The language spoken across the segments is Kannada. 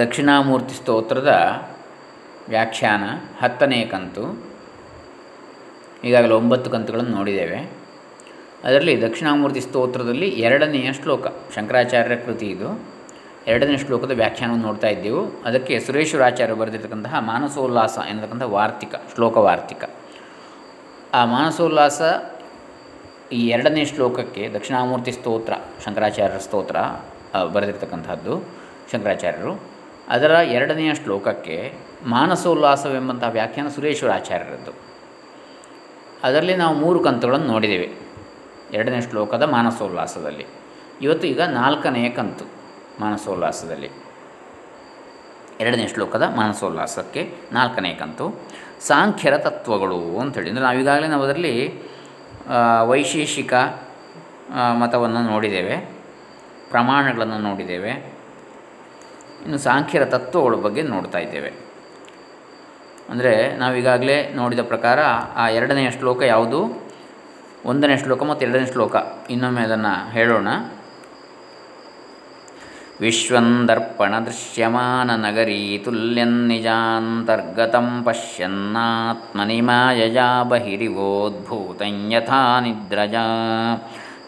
ದಕ್ಷಿಣಾಮೂರ್ತಿ ಸ್ತೋತ್ರದ ವ್ಯಾಖ್ಯಾನ 10ನೇ ಕಂತು. ಈಗಾಗಲೇ 9 ಕಂತುಗಳನ್ನು ನೋಡಿದ್ದೇವೆ. ಅದರಲ್ಲಿ ದಕ್ಷಿಣಾಮೂರ್ತಿ ಸ್ತೋತ್ರದಲ್ಲಿ 2ನೇ ಶ್ಲೋಕ, ಶಂಕರಾಚಾರ್ಯ ಕೃತಿ ಇದು, 2ನೇ ಶ್ಲೋಕದ ವ್ಯಾಖ್ಯಾನವನ್ನು ನೋಡ್ತಾ ಇದ್ದೆವು. ಅದಕ್ಕೆ ಸುರೇಶ್ವರಾಚಾರ್ಯ ಬರೆದಿರ್ತಕ್ಕಂತಹ ಮಾನಸೋಲ್ಲಾಸ ಎನ್ನತಕ್ಕಂಥ ವಾರ್ತಿಕ, ಶ್ಲೋಕ ವಾರ್ತಿಕ, ಆ ಮಾನಸೋಲ್ಲಾಸ ಈ 2ನೇ ಶ್ಲೋಕಕ್ಕೆ ದಕ್ಷಿಣಾಮೂರ್ತಿ ಸ್ತೋತ್ರ, ಶಂಕರಾಚಾರ್ಯರ ಸ್ತೋತ್ರ ಬರೆದಿರ್ತಕ್ಕಂಥದ್ದು ಶಂಕರಾಚಾರ್ಯರು. ಅದರ 2ನೇ ಶ್ಲೋಕಕ್ಕೆ ಮಾನಸೋಲ್ಲಾಸವೆಂಬಂತಹ ವ್ಯಾಖ್ಯಾನ ಸುರೇಶ್ವರಾಚಾರ್ಯರದ್ದು. ಅದರಲ್ಲಿ ನಾವು 3 ಕಂತುಗಳನ್ನು ನೋಡಿದ್ದೇವೆ 2ನೇ ಶ್ಲೋಕದ ಮಾನಸೋಲ್ಲಾಸದಲ್ಲಿ. ಇವತ್ತು ಈಗ 4ನೇ ಕಂತು ಮಾನಸೋಲ್ಲಾಸದಲ್ಲಿ, 2ನೇ ಶ್ಲೋಕದ ಮಾನಸೋಲ್ಲಾಸಕ್ಕೆ 4ನೇ ಕಂತು ಸಾಂಖ್ಯರ ತತ್ವಗಳು ಅಂಥೇಳಿ. ಅಂದರೆ ನಾವೀಗಾಗಲೇ ಅದರಲ್ಲಿ ವೈಶೇಷಿಕ ಮತವನ್ನು ನೋಡಿದ್ದೇವೆ, ಪ್ರಮಾಣಗಳನ್ನು ನೋಡಿದ್ದೇವೆ, ಇನ್ನು ಸಾಂಖ್ಯರ ತತ್ವಗಳ ಬಗ್ಗೆ ನೋಡ್ತಾ ಇದ್ದೇವೆ. ಅಂದರೆ ನಾವೀಗಾಗಲೇ ನೋಡಿದ ಪ್ರಕಾರ ಆ 2ನೇ ಶ್ಲೋಕ ಯಾವುದು, 1ನೇ ಶ್ಲೋಕ ಮತ್ತು 2ನೇ ಶ್ಲೋಕ ಇನ್ನೊಮ್ಮೆ ಅದನ್ನು ಹೇಳೋಣ. ವಿಶ್ವಂದರ್ಪಣ ದೃಶ್ಯಮಾನ ನಗರೀ ತುಲ್ಯನ್ ನಿಜಾಂತರ್ಗತಂ ಪಶ್ಯನ್ನಾತ್ಮನಿ ಮಾಯಯಾ ಬಹಿರಿವೋದ್ಭೂತಂ ಯಥಾ ನಿದ್ರಜಾ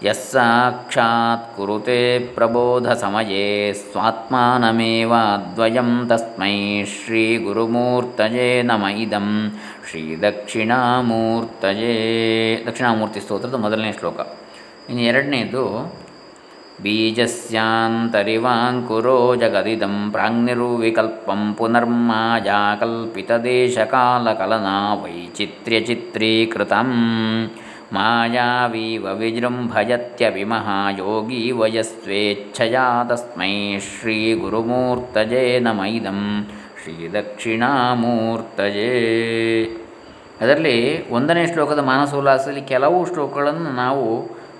ಯಸ್ಸಾಕ್ಷಾತ್ ಕುರುತೇ ಪ್ರಬೋಧ ಸಮಯೇ ಸ್ವಾತ್ಮಾನಮೇವಾದ್ವಯಂ ತಸ್ಮೈ ಶ್ರೀ ಗುರುಮೂರ್ತಯೇ ನಮಃ. ಇದಂ ಶ್ರೀ ದಕ್ಷಿಣಾಮೂರ್ತಯೇ, ದಕ್ಷಿಣಾಮೂರ್ತಿ ಸ್ತೋತ್ರದ ಮೊದಲನೇ ಶ್ಲೋಕ. ಇನ್ನು 2ನೇದು ಬೀಜಸ್ಯಾಂತರಿವಾಂಕುರೋ ಜಗದಿದಂ ಪ್ರಾಗ್ನಿರ್ವಿಕಲ್ಪಂ ಪುನರ್ಮಾಯಾ ಕಲ್ಪಿತದೇಶಕಾಲಕಲನಾ ವೈಚಿತ್ರ್ಯಚಿತ್ರೀಕೃತಂ ಮಾಯಾವೀವ ವಿಜೃಂಭಯತ್ಯಭಿಮಹಾಯೋಗೀ ವಯಸ್ವೇಚ್ಛಯಾ ತಸ್ಮೈ ಶ್ರೀ ಗುರುಮೂರ್ತಯೇ ನಮಃ. ಇದಂ ಶ್ರೀ ದಕ್ಷಿಣಾಮೂರ್ತಯೇ. ಅದರಲ್ಲಿ 1ನೇ ಶ್ಲೋಕದ ಮಾನಸೋಲ್ಲಾಸದಲ್ಲಿ ಕೆಲವು ಶ್ಲೋಕಗಳನ್ನು ನಾವು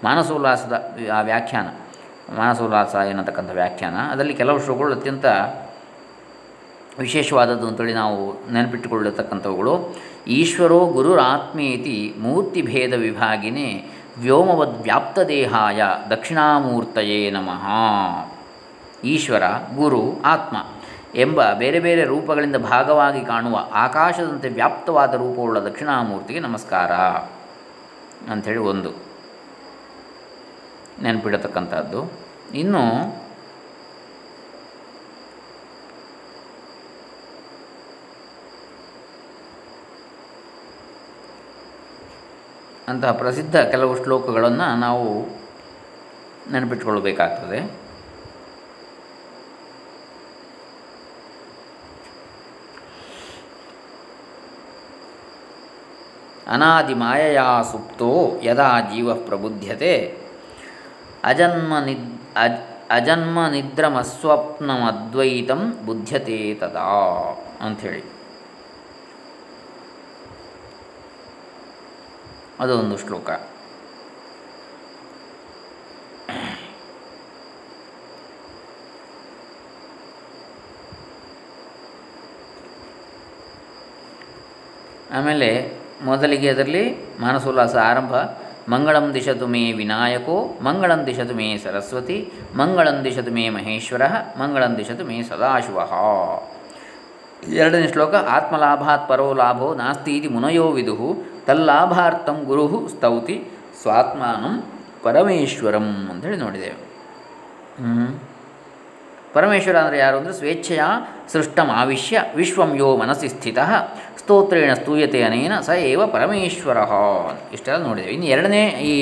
ಮಾನಸೋಲ್ಲಾಸದ ವ್ಯಾಖ್ಯಾನ, ಮಾನಸೋಲ್ಲಾಸ ಎನ್ನತಕ್ಕಂಥ ವ್ಯಾಖ್ಯಾನ, ಅದರಲ್ಲಿ ಕೆಲವು ಶ್ಲೋಕಗಳು ಅತ್ಯಂತ ವಿಶೇಷವಾದದ್ದು ಅಂತೇಳಿ ನಾವು ನೆನಪಿಟ್ಟುಕೊಳ್ಳತಕ್ಕಂಥವುಗಳು. ಈಶ್ವರೋ ಗುರುರಾತ್ಮೇತಿ ಮೂರ್ತಿಭೇದ ವಿಭಾಗಿನೇ ವ್ಯೋಮವದ್ವ್ಯಾಪ್ತದೇಹಾಯ ದಕ್ಷಿಣಾಮೂರ್ತಯೇ ನಮಃ. ಈಶ್ವರ, ಗುರು, ಆತ್ಮ ಎಂಬ ಬೇರೆ ಬೇರೆ ರೂಪಗಳಿಂದ ಭಾಗವಾಗಿ ಕಾಣುವ ಆಕಾಶದಂತೆ ವ್ಯಾಪ್ತವಾದ ರೂಪವುಳ್ಳ ದಕ್ಷಿಣಾಮೂರ್ತಿಗೆ ನಮಸ್ಕಾರ ಅಂಥೇಳಿ ಒಂದು ನೆನಪಿಡತಕ್ಕಂಥದ್ದು. ಇನ್ನು 2 ಪ್ರಸಿದ್ಧ ಕೆಲವು ಶ್ಲೋಕಗಳನ್ನು ನಾವು ನೆನಪಿಟ್ಕೊಳ್ಬೇಕಾಗ್ತದೆ. ಅನಾದಿ ಮಾಯಾ ಸುಪ್ತೋ ಯದಾ ಜೀವ ಪ್ರಬುಧ್ಯತೆ ಅಜನ್ಮ ನಿದ್ರಮಸ್ವಪ್ನಮದ್ವೈತಂ ಬುಧ್ಯತೆ ತದಾ ಅಂಥೇಳಿ ಅದೊಂದು ಶ್ಲೋಕ. ಆಮೇಲೆ ಮೊದಲಿಗೆ ಅದರಲ್ಲಿ ಮಾನಸೋಲ್ಲಾಸ ಆರಂಭ, ಮಂಗಳಂ ದಿಶತು ಮೇ ವಿನಾಯಕೋ ಮಂಗಳಂ ದಿಶತು ಮೇ ಸರಸ್ವತಿ ಮಂಗಳಂ ದಿಶತು ಮೇ ಮಹೇಶ್ವರಃ ಮಂಗಳಂ ದಿಶತು ಮೇ ಸದಾಶಿವಃ. 2ನೇ ಶ್ಲೋಕ ಆತ್ಮಲಾಭಾತ್ ಪರೋ ಲಾಭೋ ನಾಸ್ತೀತಿ ಮುನಯೋ ವಿದುಃ ತಲ್ಲಾಭಾರ್ಥಂ ಗುರುಃ ಸ್ತೌತಿ ಸ್ವಾತ್ಮಾನಂ ಪರಮೇಶ್ವರಂ ಅಂಥೇಳಿ ನೋಡಿದೆವು. ಪರಮೇಶ್ವರ ಅಂದರೆ ಯಾರು ಅಂದರೆ ಸ್ವೇಚ್ಛೆಯ ಸೃಷ್ಟಂ ಆವಿಶ್ಯ ವಿಶ್ವಂ ಯೋ ಮನಸ್ಸಿ ಸ್ಥಿತಃ ಸ್ತೋತ್ರೇಣ ಸ್ತೂಯತೆ ಅನೇನ ಸ ಏವ ಪರಮೇಶ್ವರಃ. ಇಷ್ಟೆಲ್ಲ ನೋಡಿದೆವು. ಇನ್ನು 2ನೇ ಈ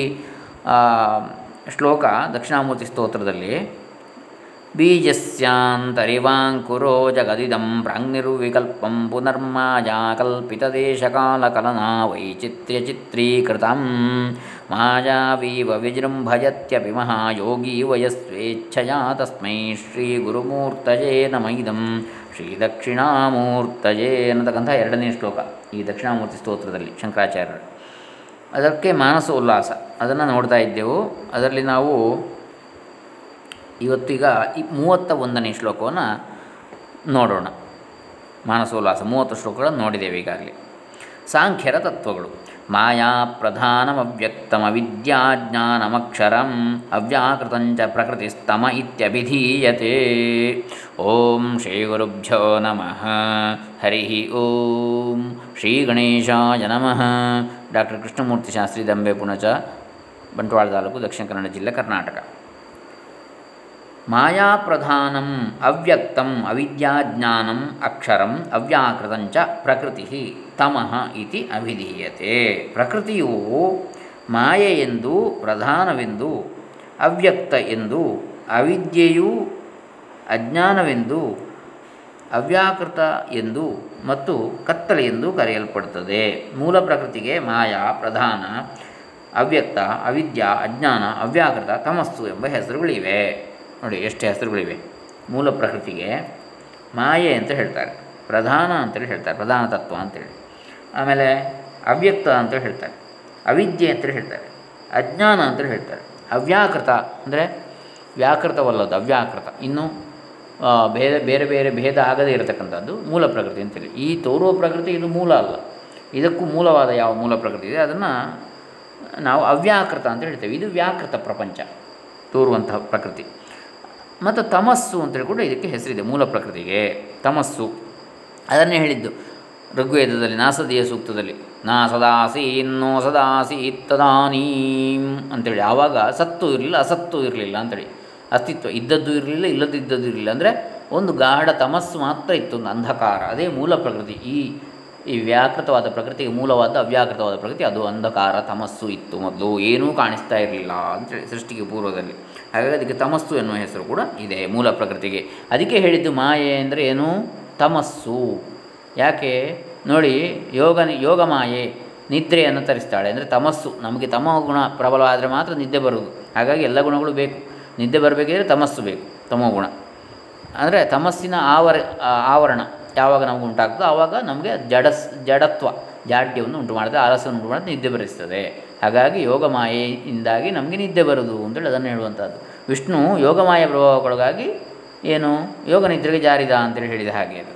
ಶ್ಲೋಕ ದಕ್ಷಿಣಾಮೂರ್ತಿ ಸ್ತೋತ್ರದಲ್ಲಿ ಬೀಜಸ್ಯಾಂತರಿವಾಂಕುರೋ ಜಗದಿದಂ ಪ್ರಾಗ್ನಿರ್ವಿಕಲ್ಪಂ ಪುನರ್ಮಾಯಾ ಕಲ್ಪಿತದೇಶಕಾಲಕಲನಾ ವೈಚಿತ್ರ್ಯಚಿತ್ರೀಕೃತಂ ಮಾಯಾವೀವ ವಿಜೃಂಭಯತ್ಯಭಿಮಹಾಯೋಗೀ ವಯಸ್ವೇಚ್ಛಯಾ ತಸ್ಮೈ ಶ್ರೀ ಗುರುಮೂರ್ತಯೇ ನಮಃ. ಇದಂ ಶ್ರೀ ದಕ್ಷಿಣಾಮೂರ್ತಯೇ ಅನ್ನತಕ್ಕಂಥ 2ನೇ ಶ್ಲೋಕ ಈ ದಕ್ಷಿಣಾಮೂರ್ತಿ ಸ್ತೋತ್ರದಲ್ಲಿ ಶಂಕರಾಚಾರ್ಯರು. ಅದಕ್ಕೆ ಮಾನಸೋಲ್ಲಾಸ ಅದನ್ನು ನೋಡ್ತಾ ಇದ್ದೆವು. ಅದರಲ್ಲಿ ನಾವು ಇವತ್ತೀಗ 31ನೇ ಶ್ಲೋಕವನ್ನು ನೋಡೋಣ. ಮಾನಸೋಲ್ಲಾಸ 30 ಶ್ಲೋಕಗಳನ್ನು ನೋಡಿದ್ದೇವೆ ಈಗಾಗಲೇ. ಸಾಂಖ್ಯರ ತತ್ವಗಳು. ಮಾಯಾ ಪ್ರಧಾನಮವ್ಯಕ್ತಮವಿದ್ಯಾಜ್ಞಾನಮಕ್ಷರಂ ಅವ್ಯಾಕೃತಂಚ ಪ್ರಕೃತಿಸ್ತಮ ಇತ್ಯಭಿಧೀಯತೆ. ಓಂ ಶ್ರೀ ಗುರುಭ್ಯೋ ನಮಃ. ಹರಿಃ ಓಂ ಶ್ರೀ ಗಣೇಶಾಯ ನಮಃ. ಡಾಕ್ಟರ್ ಕೃಷ್ಣಮೂರ್ತಿ ಶಾಸ್ತ್ರೀ, ದಂಬೆ, ಪುನಚ, ಬಂಟ್ವಾಳ ತಾಲೂಕು, ದಕ್ಷಿಣ ಕನ್ನಡ ಜಿಲ್ಲೆ, ಕರ್ನಾಟಕ. ಮಾಯಾ ಪ್ರಧಾನಂ ಅವ್ಯಕ್ತಂ ಅವಿದ್ಯಾಜ್ಞಾನಂ ಅಕ್ಷರಂ ಅವ್ಯಾಕೃತಂಚ ಪ್ರಕೃತಿ ತಮಃ ಇತಿ ಅಭಿಧೀಯತೆ. ಪ್ರಕೃತಿಯು ಮಾಯೆಯೆಂದು, ಪ್ರಧಾನವೆಂದು, ಅವ್ಯಕ್ತ ಎಂದು, ಅವಿದ್ಯೆಯು ಅಜ್ಞಾನವೆಂದು, ಅವ್ಯಾಕೃತ ಎಂದು ಮತ್ತು ಕತ್ತಲೆಯೆಂದು ಕರೆಯಲ್ಪಡುತ್ತದೆ. ಮೂಲ ಪ್ರಕೃತಿಗೆ ಮಾಯಾ ಪ್ರಧಾನ, ಅವ್ಯಕ್ತ, ಅವಿದ್ಯಾ, ಅಜ್ಞಾನ, ಅವ್ಯಾಕೃತ, ತಮಸ್ಸು ಎಂಬ ಹೆಸರುಗಳಿವೆ. ನೋಡಿ ಎಷ್ಟು ಹೆಸರುಗಳಿವೆ. ಮೂಲ ಪ್ರಕೃತಿಗೆ ಮಾಯೆ ಅಂತ ಹೇಳ್ತಾರೆ, ಪ್ರಧಾನ ಅಂತೇಳಿ ಹೇಳ್ತಾರೆ, ಪ್ರಧಾನ ತತ್ವ ಅಂತೇಳಿ. ಆಮೇಲೆ ಅವ್ಯಕ್ತ ಅಂತೇಳಿ ಹೇಳ್ತಾರೆ, ಅವಿದ್ಯೆ ಅಂತೇಳಿ ಹೇಳ್ತಾರೆ, ಅಜ್ಞಾನ ಅಂತೇಳಿ ಹೇಳ್ತಾರೆ, ಅವ್ಯಾಕೃತ ಅಂದರೆ ವ್ಯಾಕೃತವಲ್ಲದ್ದು ಅವ್ಯಾಕೃತ, ಇನ್ನೂ ಬೇರೆ ಬೇರೆ ಭೇದ ಆಗದೇ ಇರತಕ್ಕಂಥದ್ದು ಮೂಲ ಪ್ರಕೃತಿ ಅಂತೇಳಿ. ಈ ತೋರುವ ಪ್ರಕೃತಿ ಇದು ಮೂಲ ಅಲ್ಲ. ಇದಕ್ಕೂ ಮೂಲವಾದ ಯಾವ ಮೂಲ ಪ್ರಕೃತಿ ಇದೆ ಅದನ್ನು ನಾವು ಅವ್ಯಾಕೃತ ಅಂತ ಹೇಳ್ತೇವೆ. ಇದು ವ್ಯಾಕೃತ ಪ್ರಪಂಚ ತೋರುವಂತಹ ಪ್ರಕೃತಿ. ಮತ್ತು ತಮಸ್ಸು ಅಂತೇಳಿ ಕೂಡ ಇದಕ್ಕೆ ಹೆಸರಿದೆ. ಮೂಲ ಪ್ರಕೃತಿಗೆ ತಮಸ್ಸು ಅದನ್ನೇ ಹೇಳಿದ್ದು ಋಗ್ವೇದದಲ್ಲಿ ನಾಸದೀಯ ಸೂಕ್ತದಲ್ಲಿ. ನಾ ಸದಾಸಿ ಇನ್ನೋ ಸದಾಸಿ ತದಾನೀಂ ಅಂತೇಳಿ. ಆವಾಗ ಸತ್ತು ಇರಲಿಲ್ಲ, ಅಸತ್ತು ಇರಲಿಲ್ಲ ಅಂತೇಳಿ, ಅಸ್ತಿತ್ವ ಇದ್ದದ್ದು ಇರಲಿಲ್ಲ, ಇಲ್ಲದಿದ್ದದ್ದು ಇರಲಿಲ್ಲ. ಅಂದರೆ ಒಂದು ಗಾಢ ತಮಸ್ಸು ಮಾತ್ರ ಇತ್ತು, ಒಂದು ಅಂಧಕಾರ. ಅದೇ ಮೂಲ ಪ್ರಕೃತಿ. ಈ ವ್ಯಾಕೃತವಾದ ಪ್ರಕೃತಿಗೆ ಮೂಲವಾದ ಅವ್ಯಾಕೃತವಾದ ಪ್ರಕೃತಿ ಅದು ಅಂಧಕಾರ, ತಮಸ್ಸು ಇತ್ತು. ಮೊದಲು ಏನೂ ಕಾಣಿಸ್ತಾ ಇರಲಿಲ್ಲ ಅಂತೇಳಿ ಸೃಷ್ಟಿಗೆ ಪೂರ್ವದಲ್ಲಿ. ಹಾಗಾಗಿ ಅದಕ್ಕೆ ತಮಸ್ಸು ಎನ್ನುವ ಹೆಸರು ಕೂಡ ಇದೆ ಮೂಲ ಪ್ರಕೃತಿಗೆ. ಅದಕ್ಕೆ ಹೇಳಿದ್ದು ಮಾಯೆ ಅಂದರೆ ಏನು? ತಮಸ್ಸು. ಯಾಕೆ ನೋಡಿ, ಯೋಗ ಮಾಯೆ ನಿದ್ರೆಯನ್ನು ತರಿಸ್ತಾಳೆ ಅಂದರೆ ತಮಸ್ಸು. ನಮಗೆ ತಮೋ ಗುಣ ಪ್ರಬಲ ಆದರೆ ಮಾತ್ರ ನಿದ್ದೆ ಬರುವುದು. ಹಾಗಾಗಿ ಎಲ್ಲ ಗುಣಗಳು ಬೇಕು. ನಿದ್ದೆ ಬರಬೇಕಿದ್ರೆ ತಮಸ್ಸು ಬೇಕು, ತಮೋ ಗುಣ. ಅಂದರೆ ತಮಸ್ಸಿನ ಆವರಣ ಯಾವಾಗ ನಮಗೆ ಉಂಟಾಗ್ತದೆ ಆವಾಗ ನಮಗೆ ಜಡತ್ವ, ಜಾಡ್ಯವನ್ನು ಉಂಟು ಮಾಡುತ್ತೆ, ಆಲಸ್ಯವನ್ನು ಉಂಟು ಮಾಡುತ್ತೆ, ನಿದ್ದೆ ಬರೆಸ್ತದೆ. ಹಾಗಾಗಿ ಯೋಗಮಾಯೆಯಿಂದಾಗಿ ನಮಗೆ ನಿದ್ದೆ ಬರೋದು ಅಂತೇಳಿ ಅದನ್ನು ಹೇಳುವಂಥದ್ದು. ವಿಷ್ಣು ಯೋಗಮಾಯ ಪ್ರಭಾವಕ್ಕೊಳಗಾಗಿ ಏನು ಯೋಗ ನಿದ್ರೆಗೆ ಜಾರಿದ ಅಂತೇಳಿ ಹೇಳಿದ ಹಾಗೆ ಅದು.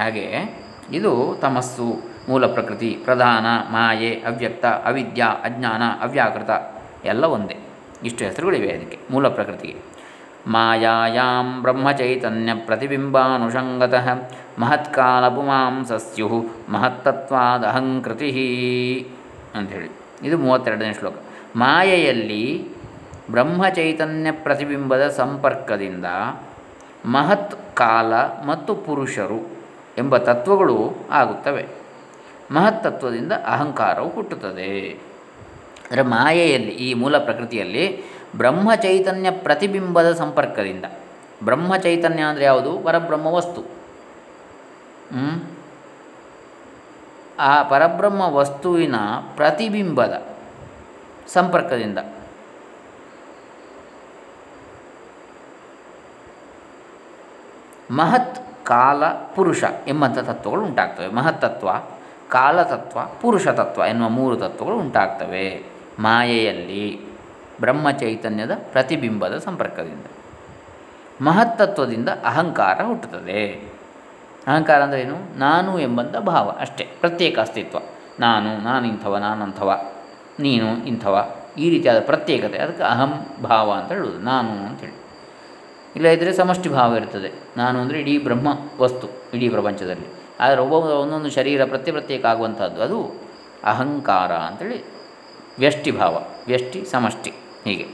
ಹಾಗೆ ಇದು ತಮಸ್ಸು ಮೂಲ ಪ್ರಕೃತಿ, ಪ್ರಧಾನ, ಮಾಯೆ, ಅವ್ಯಕ್ತ, ಅವಿದ್ಯಾ, ಅಜ್ಞಾನ, ಅವ್ಯಾಕೃತ ಎಲ್ಲ ಒಂದೇ. ಇಷ್ಟು ಹೆಸರುಗಳಿವೆ ಅದಕ್ಕೆ ಮೂಲ ಪ್ರಕೃತಿಗೆ. ಮಾಯಾಂ ಬ್ರಹ್ಮಚೈತನ್ಯ ಪ್ರತಿಬಿಂಬಾನುಷಂಗತಃ ಮಹತ್ಕಾಲ ಪುಮಾಂಸ ಸ್ಯು ಮಹತ್ತತ್ವಾದ ಅಹಂಕೃತಿ ಅಂಥೇಳಿ. ಇದು 32ನೇ ಶ್ಲೋಕ. ಮಾಯೆಯಲ್ಲಿ ಬ್ರಹ್ಮಚೈತನ್ಯ ಪ್ರತಿಬಿಂಬದ ಸಂಪರ್ಕದಿಂದ ಮಹತ್, ಕಾಲ ಮತ್ತು ಪುರುಷರು ಎಂಬ ತತ್ವಗಳು ಆಗುತ್ತವೆ. ಮಹತ್ತತ್ವದಿಂದ ಅಹಂಕಾರವು ಹುಟ್ಟುತ್ತದೆ. ಅಂದರೆ ಮಾಯೆಯಲ್ಲಿ, ಈ ಮೂಲ ಪ್ರಕೃತಿಯಲ್ಲಿ ಬ್ರಹ್ಮಚೈತನ್ಯ ಪ್ರತಿಬಿಂಬದ ಸಂಪರ್ಕದಿಂದ, ಬ್ರಹ್ಮಚೈತನ್ಯ ಅಂದರೆ ಯಾವುದು? ಪರಬ್ರಹ್ಮ ವಸ್ತು. ಆ ಪರಬ್ರಹ್ಮ ವಸ್ತುವಿನ ಪ್ರತಿಬಿಂಬದ ಸಂಪರ್ಕದಿಂದ ಮಹತ್, ಕಾಲ, ಪುರುಷ ಎಂಬಂಥ ತತ್ವಗಳು ಉಂಟಾಗ್ತವೆ. ಮಹತ್ತತ್ವ, ಕಾಲತತ್ವ, ಪುರುಷತತ್ವ ಎನ್ನುವ ಮೂರು ತತ್ವಗಳು ಉಂಟಾಗ್ತವೆ ಮಾಯೆಯಲ್ಲಿ ಬ್ರಹ್ಮಚೈತನ್ಯದ ಪ್ರತಿಬಿಂಬದ ಸಂಪರ್ಕದಿಂದ. ಮಹತ್ತತ್ವದಿಂದ ಅಹಂಕಾರ ಹುಟ್ಟುತ್ತದೆ. ಅಹಂಕಾರ ಅಂದರೆ ಏನು? ನಾನು ಎಂಬಂಥ ಭಾವ ಅಷ್ಟೇ, ಪ್ರತ್ಯೇಕ ಅಸ್ತಿತ್ವ. ನಾನಿಂಥವ, ನಾನಂಥವ, ನೀನು ಇಂಥವ, ಈ ರೀತಿಯಾದ ಪ್ರತ್ಯೇಕತೆ. ಅದಕ್ಕೆ ಅಹಂ ಭಾವ ಅಂತ ಹೇಳುವುದು, ನಾನು ಅಂತೇಳಿ. ಇಲ್ಲ ಇದ್ದರೆ ಸಮಷ್ಟಿ ಭಾವ ಇರ್ತದೆ. ನಾನು ಅಂದರೆ ಇಡೀ ಬ್ರಹ್ಮ ವಸ್ತು ಇಡೀ ಪ್ರಪಂಚದಲ್ಲಿ. ಆದರೆ ಒಬ್ಬೊಬ್ಬ ಒಂದೊಂದು ಶರೀರ ಪ್ರತ್ಯೇಕ ಆಗುವಂಥದ್ದು ಅದು ಅಹಂಕಾರ ಅಂತೇಳಿ, ವ್ಯಷ್ಟಿಭಾವ, ವ್ಯಷ್ಟಿ ಸಮಷ್ಟಿ ಹೀಗೆ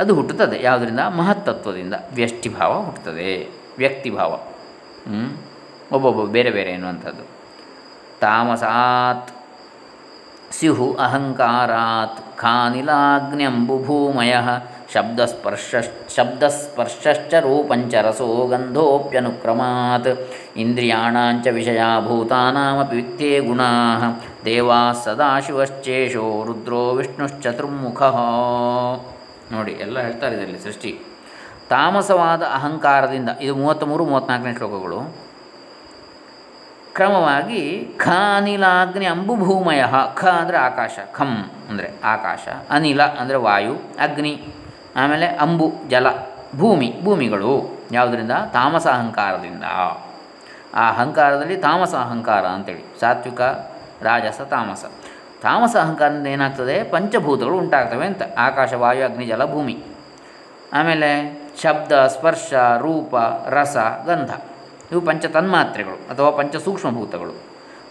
ಅದು ಹುಟ್ಟುತ್ತದೆ. ಯಾವುದರಿಂದ? ಮಹತ್ತತ್ವದಿಂದ ವ್ಯಷ್ಟಿಭಾವ ಹುಟ್ಟುತ್ತದೆ, ವ್ಯಕ್ತಿಭಾವ, ಒಬ್ಬೊಬ್ಬ ಬೇರೆ ಬೇರೆ ಎನ್ನುವಂಥದ್ದು. ತಾಮಸಾತ್ ಸ್ಯುಹು ಅಹಂಕಾರಾತ್ ಖಾನಿಲಾಗ್ನ್ಯಂಬುಭೂಮಯ ಶಬ್ದಸ್ಪರ್ಶಶ್ಚ ರೂಪಂಚ ರಸೋ ಗಂಧೋಪ್ಯನುಕ್ರಮಾತ್ ಇಂದ್ರಿಯಾಣಾಂಚ ವಿಷಯಾಭೂತಾನಾಮಪಿ ವಿತ್ತೇ ಗುಣಾಃ ದೇವಾ ಸದಾಶಿವಶ್ಚೇಷೋ ರುದ್ರೋ ವಿಷ್ಣುಶ್ಚ ಚತುರ್ಮುಖಃ. ನೋಡಿ ಎಲ್ಲ ಹೇಳ್ತಾರೆ ಇದರಲ್ಲಿ ಸೃಷ್ಟಿ. ತಾಮಸವಾದ ಅಹಂಕಾರದಿಂದ, ಇದು 33-34ನೇ ಶ್ಲೋಕಗಳು, ಕ್ರಮವಾಗಿ ಖ ಅನಿಲಾಗ್ನಿ ಅಂಬುಭೂಮಯ. ಖ ಅಂದರೆ ಆಕಾಶ, ಖಂ ಅಂದರೆ ಆಕಾಶ, ಅನಿಲ ಅಂದರೆ ವಾಯು, ಅಗ್ನಿ, ಆಮೇಲೆ ಅಂಬು ಜಲ, ಭೂಮಿ, ಭೂಮಿಗಳು. ಯಾವುದರಿಂದ? ತಾಮಸ ಅಹಂಕಾರದಿಂದ. ಆ ಅಹಂಕಾರದಲ್ಲಿ ತಾಮಸ ಅಹಂಕಾರ ಅಂತೇಳಿ, ಸಾತ್ವಿಕ, ರಾಜಸ, ತಾಮಸ. ತಾಮಸ ಅಹಂಕಾರದಿಂದ ಏನಾಗ್ತದೆ, ಪಂಚಭೂತಗಳು ಉಂಟಾಗ್ತವೆ ಅಂತ. ಆಕಾಶ, ವಾಯು, ಅಗ್ನಿ, ಜಲ, ಭೂಮಿ. ಆಮೇಲೆ ಶಬ್ದ, ಸ್ಪರ್ಶ, ರೂಪ, ರಸ, ಗಂಧ, ಇವು ಪಂಚ ತನ್ಮಾತ್ರೆಗಳು ಅಥವಾ ಪಂಚ ಸೂಕ್ಷ್ಮಭೂತಗಳು,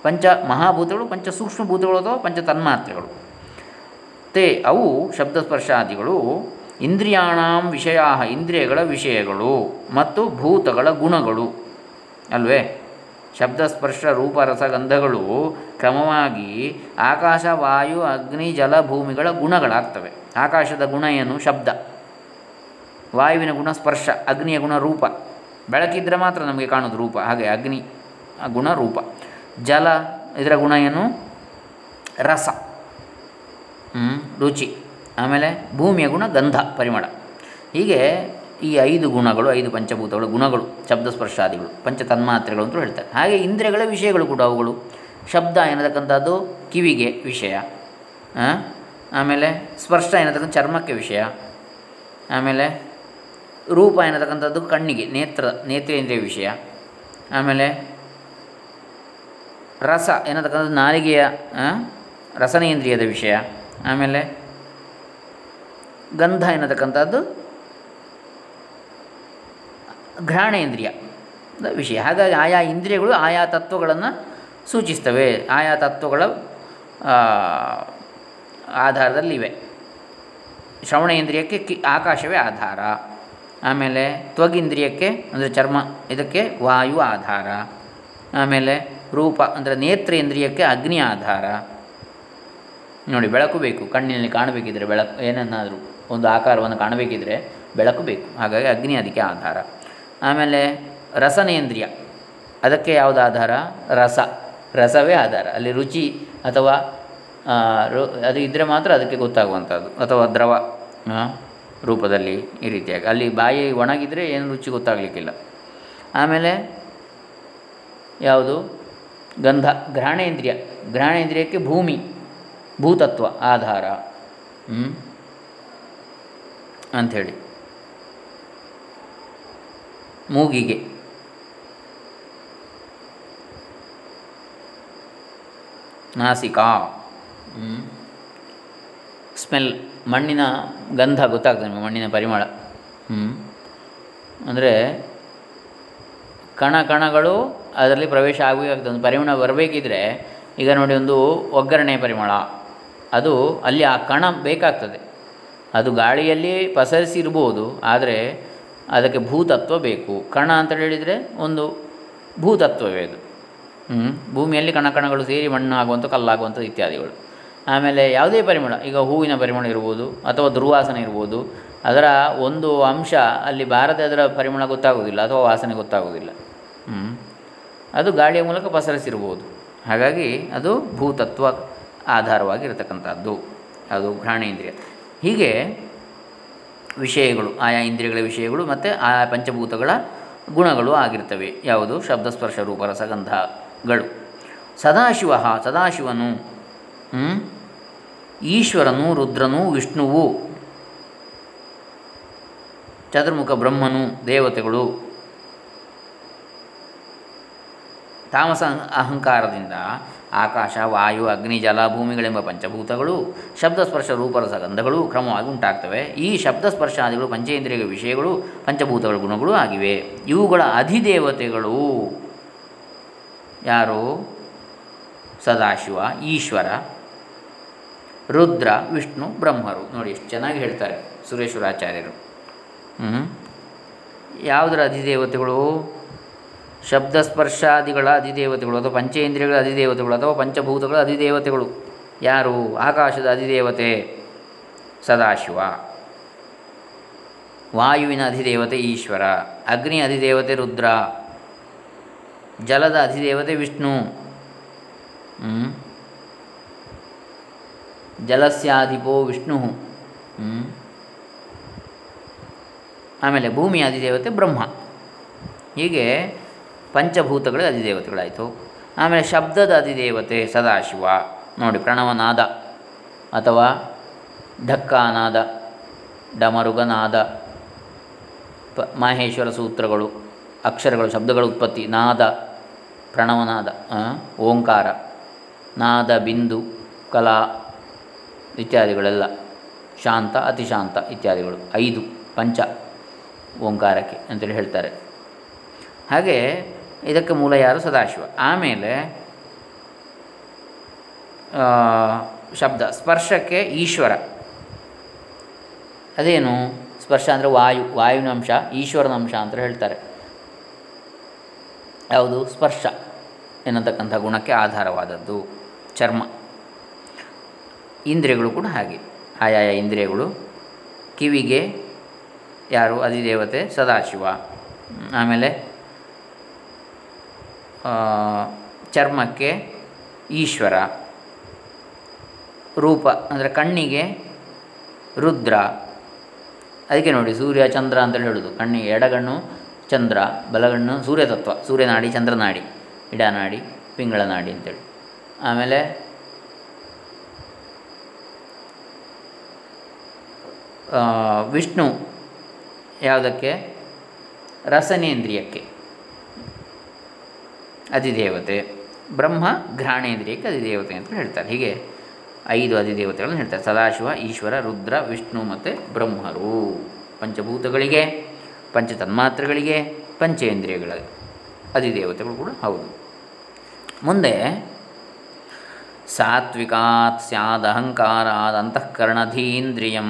ಪಂಚ ಮಹಾಭೂತಗಳು, ಪಂಚ ಸೂಕ್ಷ್ಮಭೂತಗಳು ಅಥವಾ ಪಂಚ ತನ್ಮಾತ್ರೆಗಳು. ಅವು ಶಬ್ದಸ್ಪರ್ಶಾದಿಗಳು ಇಂದ್ರಿಯಾಣಾಂ ವಿಷಯ, ಇಂದ್ರಿಯಗಳ ವಿಷಯಗಳು, ಮತ್ತು ಭೂತಗಳ ಗುಣಗಳು ಅಲ್ವೇ. ಶಬ್ದಸ್ಪರ್ಶ, ರೂಪರಸಗಂಧಗಳು ಕ್ರಮವಾಗಿ ಆಕಾಶ, ವಾಯು, ಅಗ್ನಿ, ಜಲ, ಭೂಮಿಗಳ ಗುಣಗಳಾಗ್ತವೆ. ಆಕಾಶದ ಗುಣ ಏನು? ಶಬ್ದ. ವಾಯುವಿನ ಗುಣ ಸ್ಪರ್ಶ, ಅಗ್ನಿಯ ಗುಣ ರೂಪ, ಬೆಳಕಿದ್ದರೆ ಮಾತ್ರ ನಮಗೆ ಕಾಣೋದು ರೂಪ, ಹಾಗೆ ಅಗ್ನಿ ಗುಣ ರೂಪ. ಜಲ, ಇದರ ಗುಣ ಏನು? ರಸ, ರುಚಿ. ಆಮೇಲೆ ಭೂಮಿಯ ಗುಣ ಗಂಧ, ಪರಿಮಳ. ಹೀಗೆ ಈ 5 ಗುಣಗಳು, 5 ಪಂಚಭೂತಗಳ ಗುಣಗಳು, ಶಬ್ದಸ್ಪರ್ಶಾದಿಗಳು, ಪಂಚ ತನ್ಮಾತ್ರೆಗಳು ಅಂತಲೂ ಹೇಳ್ತಾರೆ. ಹಾಗೆ ಇಂದ್ರಿಯಗಳ ವಿಷಯಗಳು ಕೂಡ ಅವುಗಳು. ಶಬ್ದ ಏನತಕ್ಕಂಥದ್ದು ಕಿವಿಗೆ ವಿಷಯ, ಆಮೇಲೆ ಸ್ಪರ್ಶ ಏನತಕ್ಕಂಥ ಚರ್ಮಕ್ಕೆ ವಿಷಯ, ಆಮೇಲೆ ರೂಪ ಏನತಕ್ಕಂಥದ್ದು ಕಣ್ಣಿಗೆ, ನೇತ್ರೇಂದ್ರಿಯ ವಿಷಯ, ಆಮೇಲೆ ರಸ ಏನತಕ್ಕಂಥದ್ದು ನಾಲಿಗೆಯ ರಸನೇಂದ್ರಿಯದ ವಿಷಯ, ಆಮೇಲೆ ಗಂಧ ಏನತಕ್ಕಂಥದ್ದು ಘ್ರಾಣೇಂದ್ರಿಯ ವಿಷಯ. ಹಾಗಾಗಿ ಆಯಾ ಇಂದ್ರಿಯಗಳು ಆಯಾ ತತ್ವಗಳನ್ನು ಸೂಚಿಸ್ತವೆ, ಆಯಾ ತತ್ವಗಳ ಆಧಾರದಲ್ಲಿವೆ. ಶ್ರವಣೇಂದ್ರಿಯಕ್ಕೆ ಆಕಾಶವೇ ಆಧಾರ, ಆಮೇಲೆ ತ್ವಗಿಂದ್ರಿಯಕ್ಕೆ ಅಂದರೆ ಚರ್ಮ, ಇದಕ್ಕೆ ವಾಯು ಆಧಾರ, ಆಮೇಲೆ ರೂಪ ಅಂದರೆ ನೇತ್ರೇಂದ್ರಿಯಕ್ಕೆ ಅಗ್ನಿ ಆಧಾರ. ನೋಡಿ, ಬೆಳಕು ಬೇಕು, ಕಣ್ಣಿನಲ್ಲಿ ಕಾಣಬೇಕಿದ್ರೆ, ಬೆಳಕು ಏನನ್ನಾದರೂ ಒಂದು ಆಕಾರವನ್ನು ಕಾಣಬೇಕಿದ್ರೆ ಬೆಳಕು ಬೇಕು, ಹಾಗಾಗಿ ಅಗ್ನಿ ಅದಕ್ಕೆ ಆಧಾರ. ಆಮೇಲೆ ರಸನೇಂದ್ರಿಯ, ಅದಕ್ಕೆ ಯಾವುದು ಆಧಾರ? ರಸ, ರಸವೇ ಆಧಾರ. ಅಲ್ಲಿ ರುಚಿ ಅಥವಾ ಅದು ಇದ್ದರೆ ಮಾತ್ರ ಅದಕ್ಕೆ ಗೊತ್ತಾಗುವಂಥದ್ದು, ಅಥವಾ ದ್ರವ ರೂಪದಲ್ಲಿ ಈ ರೀತಿಯಾಗಿ. ಅಲ್ಲಿ ಬಾಯಿ ಒಣಗಿದರೆ ಏನು ರುಚಿ ಗೊತ್ತಾಗಲಿಕ್ಕಿಲ್ಲ. ಆಮೇಲೆ ಯಾವುದು? ಗಂಧ, ಘ್ರಾಣೇಂದ್ರಿಯ. ಘ್ರಾಣೇಂದ್ರಿಯಕ್ಕೆ ಭೂಮಿ, ಭೂತತ್ವ ಆಧಾರ ಅಂಥೇಳಿ. ಮೂಗಿಗೆ ನಾಸಿಕಾ, ಸ್ಮೆಲ್, ಮಣ್ಣಿನ ಗಂಧ ಗೊತ್ತಾಗ್ತದೆ ನಿಮಗೆ, ಮಣ್ಣಿನ ಪರಿಮಳ. ಅಂದರೆ ಕಣಗಳು ಅದರಲ್ಲಿ ಪ್ರವೇಶ ಆಗಬೇಕಾಗ್ತದೆ. ಒಂದು ಪರಿಮಳ ಬರಬೇಕಿದ್ರೆ, ಈಗ ನೋಡಿ, ಒಂದು ಒಗ್ಗರಣೆ ಪರಿಮಳ, ಅದು ಅಲ್ಲಿ ಆ ಕಣ ಬೇಕಾಗ್ತದೆ. ಅದು ಗಾಳಿಯಲ್ಲಿ ಪಸರಿಸಿರ್ಬೋದು, ಆದರೆ ಅದಕ್ಕೆ ಭೂತತ್ವ ಬೇಕು. ಕಣ ಅಂತ ಹೇಳಿದರೆ ಒಂದು ಭೂತತ್ವವೇ ಅದು. ಭೂಮಿಯಲ್ಲಿ ಕಣಗಳು ಸೇರಿ ಮಣ್ಣು ಆಗುವಂಥ, ಕಲ್ಲಾಗುವಂಥದ್ದು ಇತ್ಯಾದಿಗಳು. ಆಮೇಲೆ ಯಾವುದೇ ಪರಿಮಳ, ಈಗ ಹೂವಿನ ಪರಿಮಳ ಇರ್ಬೋದು ಅಥವಾ ದುರ್ವಾಸನೆ ಇರ್ಬೋದು, ಅದರ ಒಂದು ಅಂಶ ಅಲ್ಲಿ ಬಾರದೆ ಅದರ ಪರಿಮಳ ಗೊತ್ತಾಗೋದಿಲ್ಲ ಅಥವಾ ವಾಸನೆ ಗೊತ್ತಾಗೋದಿಲ್ಲ. ಅದು ಗಾಳಿಯ ಮೂಲಕ ಪಸರಿಸಿರ್ಬೋದು, ಹಾಗಾಗಿ ಅದು ಭೂತತ್ವ ಆಧಾರವಾಗಿರತಕ್ಕಂಥದ್ದು, ಅದು ಘ್ರಾಣೇಂದ್ರಿಯ. ಹೀಗೆ ವಿಷಯಗಳು, ಆಯಾ ಇಂದ್ರಿಯಗಳ ವಿಷಯಗಳು ಮತ್ತು ಆಯಾ ಪಂಚಭೂತಗಳ ಗುಣಗಳು ಆಗಿರ್ತವೆ. ಯಾವುದು? ಶಬ್ದಸ್ಪರ್ಶ ರೂಪರಸಗಂಧಗಳು. ಸದಾಶಿವನು, ಈಶ್ವರನು, ರುದ್ರನು, ವಿಷ್ಣುವು, ಚತುರ್ಮುಖ ಬ್ರಹ್ಮನು, ದೇವತೆಗಳು. ತಾಮಸ ಅಹಂಕಾರದಿಂದ ಆಕಾಶ, ವಾಯು, ಅಗ್ನಿ, ಜಲ, ಭೂಮಿಗಳೆಂಬ ಪಂಚಭೂತಗಳು, ಶಬ್ದಸ್ಪರ್ಶ ರೂಪರಸಗಂಧಗಳು ಕ್ರಮವಾಗಿ ಉಂಟಾಗ್ತವೆ. ಈ ಶಬ್ದಸ್ಪರ್ಶಾದಿಗಳು ಪಂಚೇಂದ್ರಿಯ ವಿಷಯಗಳು, ಪಂಚಭೂತಗಳ ಗುಣಗಳು ಆಗಿವೆ. ಇವುಗಳ ಅಧಿದೇವತೆಗಳು ಯಾರು? ಸದಾಶಿವ, ಈಶ್ವರ, ರುದ್ರ, ವಿಷ್ಣು, ಬ್ರಹ್ಮರು. ನೋಡಿ, ಎಷ್ಟು ಚೆನ್ನಾಗಿ ಹೇಳ್ತಾರೆ ಸುರೇಶ್ವರಾಚಾರ್ಯರು. ಯಾವುದರ ಅಧಿದೇವತೆಗಳು? ಶಬ್ದಸ್ಪರ್ಶಾದಿಗಳ ಅಧಿದೇವತೆಗಳು ಅಥವಾ ಪಂಚೇಂದ್ರಿಯಗಳ ಅಧಿದೇವತೆಗಳು ಅಥವಾ ಪಂಚಭೂತಗಳ ಅಧಿದೇವತೆಗಳು ಯಾರು? ಆಕಾಶದ ಅಧಿದೇವತೆ ಸದಾಶಿವ, ವಾಯುವಿನ ಅಧಿದೇವತೆ ಈಶ್ವರ, ಅಗ್ನಿ ಅಧಿದೇವತೆ ರುದ್ರ, ಜಲದ ಅಧಿದೇವತೆ ವಿಷ್ಣು, ಜಲಸ್ಯಾಧಿಪೋ ವಿಷ್ಣು, ಆಮೇಲೆ ಭೂಮಿಯ ಅಧಿದೇವತೆ ಬ್ರಹ್ಮ. ಹೀಗೆ ಪಂಚಭೂತಗಳ ಅಧಿದೇವತೆಗಳಾಯಿತು. ಆಮೇಲೆ ಶಬ್ದದ ಅಧಿದೇವತೆ ಸದಾಶಿವ. ನೋಡಿ, ಪ್ರಣವನಾದ ಅಥವಾ ಧಕ್ಕಾನಾದ, ಡಮರುಗನಾದ, ಮಾಹೇಶ್ವರ ಸೂತ್ರಗಳು, ಅಕ್ಷರಗಳು, ಶಬ್ದಗಳ ಉತ್ಪತ್ತಿ, ನಾದ, ಪ್ರಣವನಾದ, ಓಂಕಾರ, ನಾದ ಬಿಂದು, ಕಲಾ ಇತ್ಯಾದಿಗಳೆಲ್ಲ, ಶಾಂತ, ಅತಿಶಾಂತ ಇತ್ಯಾದಿಗಳು 5 ಪಂಚ ಓಂಕಾರಕ್ಕೆ ಅಂತೇಳಿ ಹೇಳ್ತಾರೆ. ಹಾಗೆ ಇದಕ್ಕೆ ಮೂಲ ಯಾರು? ಸದಾಶಿವ. ಆಮೇಲೆ ಶಬ್ದ, ಸ್ಪರ್ಶಕ್ಕೆ ಈಶ್ವರ. ಅದೇನು ಸ್ಪರ್ಶ ಅಂದರೆ? ವಾಯುವಿನ ಅಂಶ, ಈಶ್ವರನ ಅಂಶ ಅಂತ ಹೇಳ್ತಾರೆ. ಯಾವುದು? ಸ್ಪರ್ಶ ಎನ್ನತಕ್ಕಂಥ ಗುಣಕ್ಕೆ ಆಧಾರವಾದದ್ದು ಚರ್ಮ. ಇಂದ್ರಿಯಗಳು ಕೂಡ ಹಾಗೆ, ಆಯಾಯ ಇಂದ್ರಿಯಗಳು. ಕಿವಿಗೆ ಯಾರು? ಅಧಿದೇವತೆ ಸದಾಶಿವ. ಆಮೇಲೆ ಚರ್ಮಕ್ಕೆ ಈಶ್ವರ. ರೂಪ ಅಂದರೆ ಕಣ್ಣಿಗೆ ರುದ್ರ. ಅದಕ್ಕೆ ನೋಡಿ, ಸೂರ್ಯ ಚಂದ್ರ ಅಂತೇಳಿ ಹೇಳೋದು. ಕಣ್ಣಿಗೆ ಎಡಗಣ್ಣು ಚಂದ್ರ, ಬಲಗಣ್ಣು ಸೂರ್ಯತತ್ವ, ಸೂರ್ಯನಾಡಿ, ಚಂದ್ರನಾಡಿ, ಇಡನಾಡಿ, ಪಿಂಗಳನಾಡಿ ಅಂತೇಳಿ. ಆಮೇಲೆ ವಿಷ್ಣು ಯಾವುದಕ್ಕೆ? ರಸನೇಂದ್ರಿಯಕ್ಕೆ ಅಧಿದೇವತೆ. ಬ್ರಹ್ಮ ಘ್ರಾಣೇಂದ್ರಿಯಕ್ಕೆ ಅಧಿದೇವತೆ ಅಂತ ಹೇಳ್ತಾರೆ. ಹೀಗೆ 5 ಅಧಿದೇವತೆಗಳನ್ನು ಹೇಳ್ತಾರೆ. ಸದಾಶಿವ, ಈಶ್ವರ, ರುದ್ರ, ವಿಷ್ಣು ಮತ್ತು ಬ್ರಹ್ಮರು. ಪಂಚಭೂತಗಳಿಗೆ, ಪಂಚತನ್ಮಾತ್ರಗಳಿಗೆ, ಪಂಚೇಂದ್ರಿಯಗಳ ಅಧಿದೇವತೆಗಳು ಕೂಡ ಹೌದು. ಮುಂದೆ ಸಾತ್ವಿಕಾತ್ ಸ್ಯಾದಹಂಕಾರಾದ ಅಂತಃಕರಣಧೀಂದ್ರಿಯಂ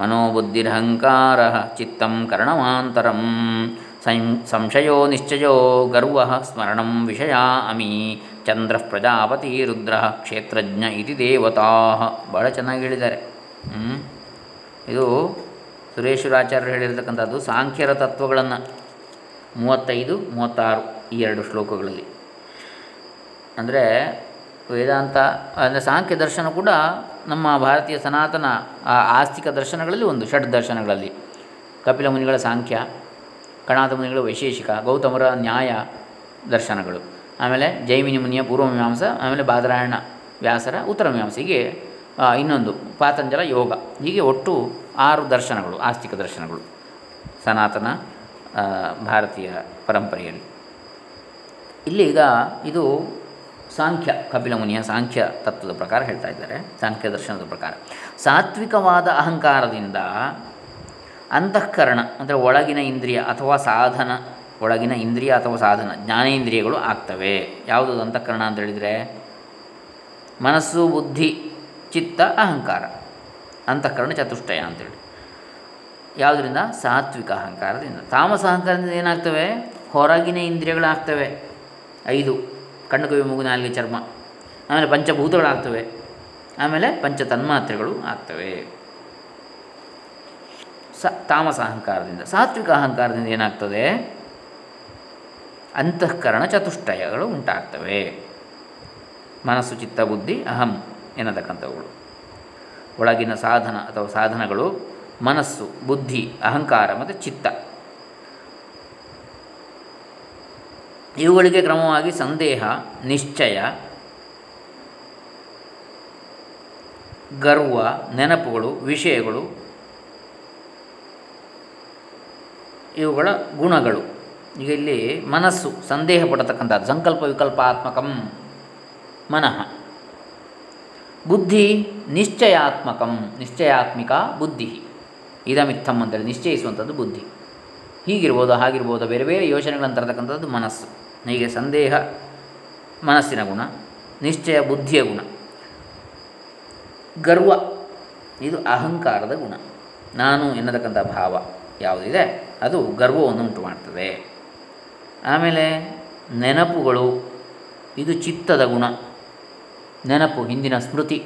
ಮನೋಬುದ್ಧಿರಹಂಕಾರ ಚಿತ್ತಂ ಕರಣವಾಂತರಂ ಸಂಶಯೋ ನಿಶ್ಚಯೋ ಗರ್ವ ಸ್ಮರಣಂ ವಿಷಯಾಮಿ ಚಂದ್ರಃ ಪ್ರಜಾಪತಿ ರುದ್ರಃ ಕ್ಷೇತ್ರಜ್ಞ ಇತಿ ದೇವತಾ. ಭಾಳ ಚೆನ್ನಾಗಿ ಹೇಳಿದ್ದಾರೆ. ಇದು ಸುರೇಶ್ವರಾಚಾರ್ಯರು ಹೇಳಿರತಕ್ಕಂಥದ್ದು ಸಾಂಖ್ಯರ ತತ್ವಗಳನ್ನು 35, 36 ಈ 2 ಶ್ಲೋಕಗಳಲ್ಲಿ. ಅಂದರೆ ವೇದಾಂತ ಅಂದರೆ ಸಾಂಖ್ಯ ದರ್ಶನ ಕೂಡ ನಮ್ಮ ಭಾರತೀಯ ಸನಾತನ ಆಸ್ತಿಕ ದರ್ಶನಗಳಲ್ಲಿ ಒಂದು, ಷಡ್ ದರ್ಶನಗಳಲ್ಲಿ. ಕಪಿಲ ಮುನಿಗಳ ಸಾಂಖ್ಯ, ಕಣಾತ ಮುನಿಗಳ ವೈಶೇಷಿಕ, ಗೌತಮರ ನ್ಯಾಯ ದರ್ಶನಗಳು, ಆಮೇಲೆ ಜೈಮಿನಿ ಮುನಿಯ ಪೂರ್ವಮೀಮಾಂಸ, ಆಮೇಲೆ ಬಾದರಾಯಣ ವ್ಯಾಸರ ಉತ್ತರ ಮೀಮಾಂಸ, ಹೀಗೆ ಇನ್ನೊಂದು ಪಾತಂಜಲ ಯೋಗ, ಹೀಗೆ ಒಟ್ಟು 6 ದರ್ಶನಗಳು, ಆಸ್ತಿಕ ದರ್ಶನಗಳು ಸನಾತನ ಭಾರತೀಯ ಪರಂಪರೆಯಲ್ಲಿ. ಇಲ್ಲಿ ಈಗ ಇದು ಸಾಂಖ್ಯ, ಕಪಿಲ ಮುನಿಯ ಸಾಂಖ್ಯ ತತ್ವದ ಪ್ರಕಾರ ಹೇಳ್ತಾ ಇದ್ದಾರೆ, ಸಾಂಖ್ಯ ದರ್ಶನದ ಪ್ರಕಾರ. ಸಾತ್ವಿಕವಾದ ಅಹಂಕಾರದಿಂದ ಅಂತಃಕರಣ ಅಂದರೆ ಒಳಗಿನ ಇಂದ್ರಿಯ ಅಥವಾ ಸಾಧನ, ಒಳಗಿನ ಇಂದ್ರಿಯ ಅಥವಾ ಸಾಧನ ಜ್ಞಾನೇಂದ್ರಿಯಗಳು ಆಗ್ತವೆ. ಯಾವುದು ಅಂತಃಕರಣ ಅಂತ ಹೇಳಿದರೆ ಮನಸ್ಸು, ಬುದ್ಧಿ, ಚಿತ್ತ, ಅಹಂಕಾರ, ಅಂತಃಕರಣ ಚತುಷ್ಟಯ ಅಂತೇಳಿ. ಯಾವುದರಿಂದ? ಸಾತ್ವಿಕ ಅಹಂಕಾರದಿಂದ. ತಾಮಸ ಅಹಂಕಾರದಿಂದ ಏನಾಗ್ತವೆ? ಹೊರಗಿನ ಇಂದ್ರಿಯಗಳಾಗ್ತವೆ 5: ಕಣ್ಣು, ಕಿವಿ, ಮೂಗು, ನಾಲಿಗೆ, ಚರ್ಮ. ಆಮೇಲೆ ಪಂಚಭೂತಗಳಾಗ್ತವೆ, ಆಮೇಲೆ ಪಂಚತನ್ಮಾತ್ರೆಗಳು ಆಗ್ತವೆ ತಾಮಸ ಅಹಂಕಾರದಿಂದ. ಸಾತ್ವಿಕ ಅಹಂಕಾರದಿಂದ ಏನಾಗ್ತದೆ? ಅಂತಃಕರಣ ಚತುಷ್ಟಯಗಳು ಉಂಟಾಗ್ತವೆ. ಮನಸ್ಸು, ಚಿತ್ತ, ಬುದ್ಧಿ, ಅಹಂ ಎನ್ನತಕ್ಕಂಥವುಗಳು ಒಳಗಿನ ಸಾಧನ ಅಥವಾ ಸಾಧನಗಳು ಮನಸ್ಸು, ಬುದ್ಧಿ, ಅಹಂಕಾರ ಮತ್ತು ಚಿತ್ತ. ಇವುಗಳಿಗೆ ಕ್ರಮವಾಗಿ ಸಂದೇಹ, ನಿಶ್ಚಯ, ಗರ್ವ, ನೆನಪುಗಳು, ವಿಷಯಗಳು, ಇವುಗಳ ಗುಣಗಳು. ಈಗ ಇಲ್ಲಿ ಮನಸ್ಸು ಸಂದೇಹ ಪಡತಕ್ಕಂಥದ್ದು, ಸಂಕಲ್ಪ ವಿಕಲ್ಪಾತ್ಮಕಂ ಮನಃ. ಬುದ್ಧಿ ನಿಶ್ಚಯಾತ್ಮಕಂ, ನಿಶ್ಚಯಾತ್ಮಿಕ ಬುದ್ಧಿ, ಇದಮಿತ್ತಂ ಅಂತೇಳಿ ನಿಶ್ಚಯಿಸುವಂಥದ್ದು ಬುದ್ಧಿ. ಹೀಗಿರ್ಬೋದು, ಹಾಗಿರ್ಬೋದು, ಬೇರೆ ಬೇರೆ ಯೋಚನೆಗಳನ್ನು ತರತಕ್ಕಂಥದ್ದು ಮನಸ್ಸು. ಹೀಗೆ ಸಂದೇಹ ಮನಸ್ಸಿನ ಗುಣ, ನಿಶ್ಚಯ ಬುದ್ಧಿಯ ಗುಣ, ಗರ್ವ ಇದು ಅಹಂಕಾರದ ಗುಣ, ನಾನು ಎನ್ನತಕ್ಕಂಥ ಭಾವ ಯಾವುದಿದೆ ಅದು ಗರ್ವವನ್ನು ಉಂಟು ಮಾಡ್ತದೆ. ಆಮೇಲೆ ನೆನಪುಗಳು, ಇದು ಚಿತ್ತದ ಗುಣ. ನೆನಪು, ಹಿಂದಿನ ಸ್ಮೃತಿ,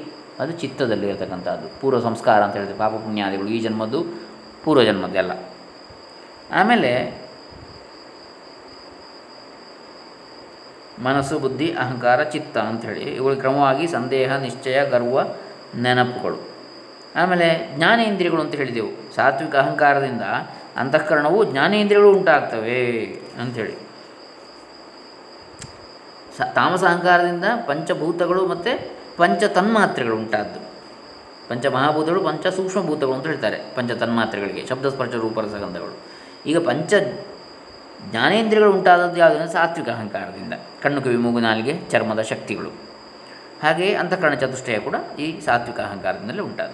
ಅದು ಚಿತ್ತದಲ್ಲಿ ಇರತಕ್ಕಂಥದ್ದು. ಪೂರ್ವ ಸಂಸ್ಕಾರ ಅಂತ ಹೇಳ್ತೀವಿ, ಪಾಪ ಪುಣ್ಯಾದಿಗಳು, ಈ ಜನ್ಮದ್ದು ಪೂರ್ವಜನ್ಮದ್ದೆಲ್ಲ. ಆಮೇಲೆ ಮನಸ್ಸು, ಬುದ್ಧಿ, ಅಹಂಕಾರ, ಚಿತ್ತ ಅಂಥೇಳಿ ಇವುಗಳ ಕ್ರಮವಾಗಿ ಸಂದೇಹ, ನಿಶ್ಚಯ, ಗರ್ವ, ನೆನಪುಗಳು. ಆಮೇಲೆ ಜ್ಞಾನೇಂದ್ರಿಯಗಳು ಅಂತ ಹೇಳಿದೆವು. ಸಾತ್ವಿಕ ಅಹಂಕಾರದಿಂದ ಅಂತಃಕರಣವು ಜ್ಞಾನೇಂದ್ರಿಯಗಳು ಉಂಟಾಗ್ತವೆ ಅಂಥೇಳಿ. ತಾಮಸ ಅಹಂಕಾರದಿಂದ ಪಂಚಭೂತಗಳು ಮತ್ತು ಪಂಚತನ್ಮಾತ್ರೆಗಳು ಉಂಟಾದ್ದು. ಪಂಚಮಹಾಭೂತಗಳು, ಪಂಚ ಸೂಕ್ಷ್ಮಭೂತಗಳು ಅಂತ ಹೇಳ್ತಾರೆ ಪಂಚತನ್ಮಾತ್ರೆಗಳಿಗೆ, ಶಬ್ದಸ್ಪರ್ಶ ರೂಪರಸಗಂಧಗಳು. ಈಗ ಪಂಚ ಜ್ಞಾನೇಂದ್ರಿಯಗಳು ಉಂಟಾದದ್ದು ಯಾವುದನ್ನು? ಸಾತ್ವಿಕ ಅಹಂಕಾರದಿಂದ. ಕಣ್ಣು, ಕಿವಿ, ಮೂಗು, ನಾಲಿಗೆ, ಚರ್ಮದ ಶಕ್ತಿಗಳು. ಹಾಗೆಯೇ ಅಂತಃಕರಣ ಚತುಷ್ಟಯ ಕೂಡ ಈ ಸಾತ್ವಿಕ ಅಹಂಕಾರದಿಂದಲೇ ಉಂಟಾದ.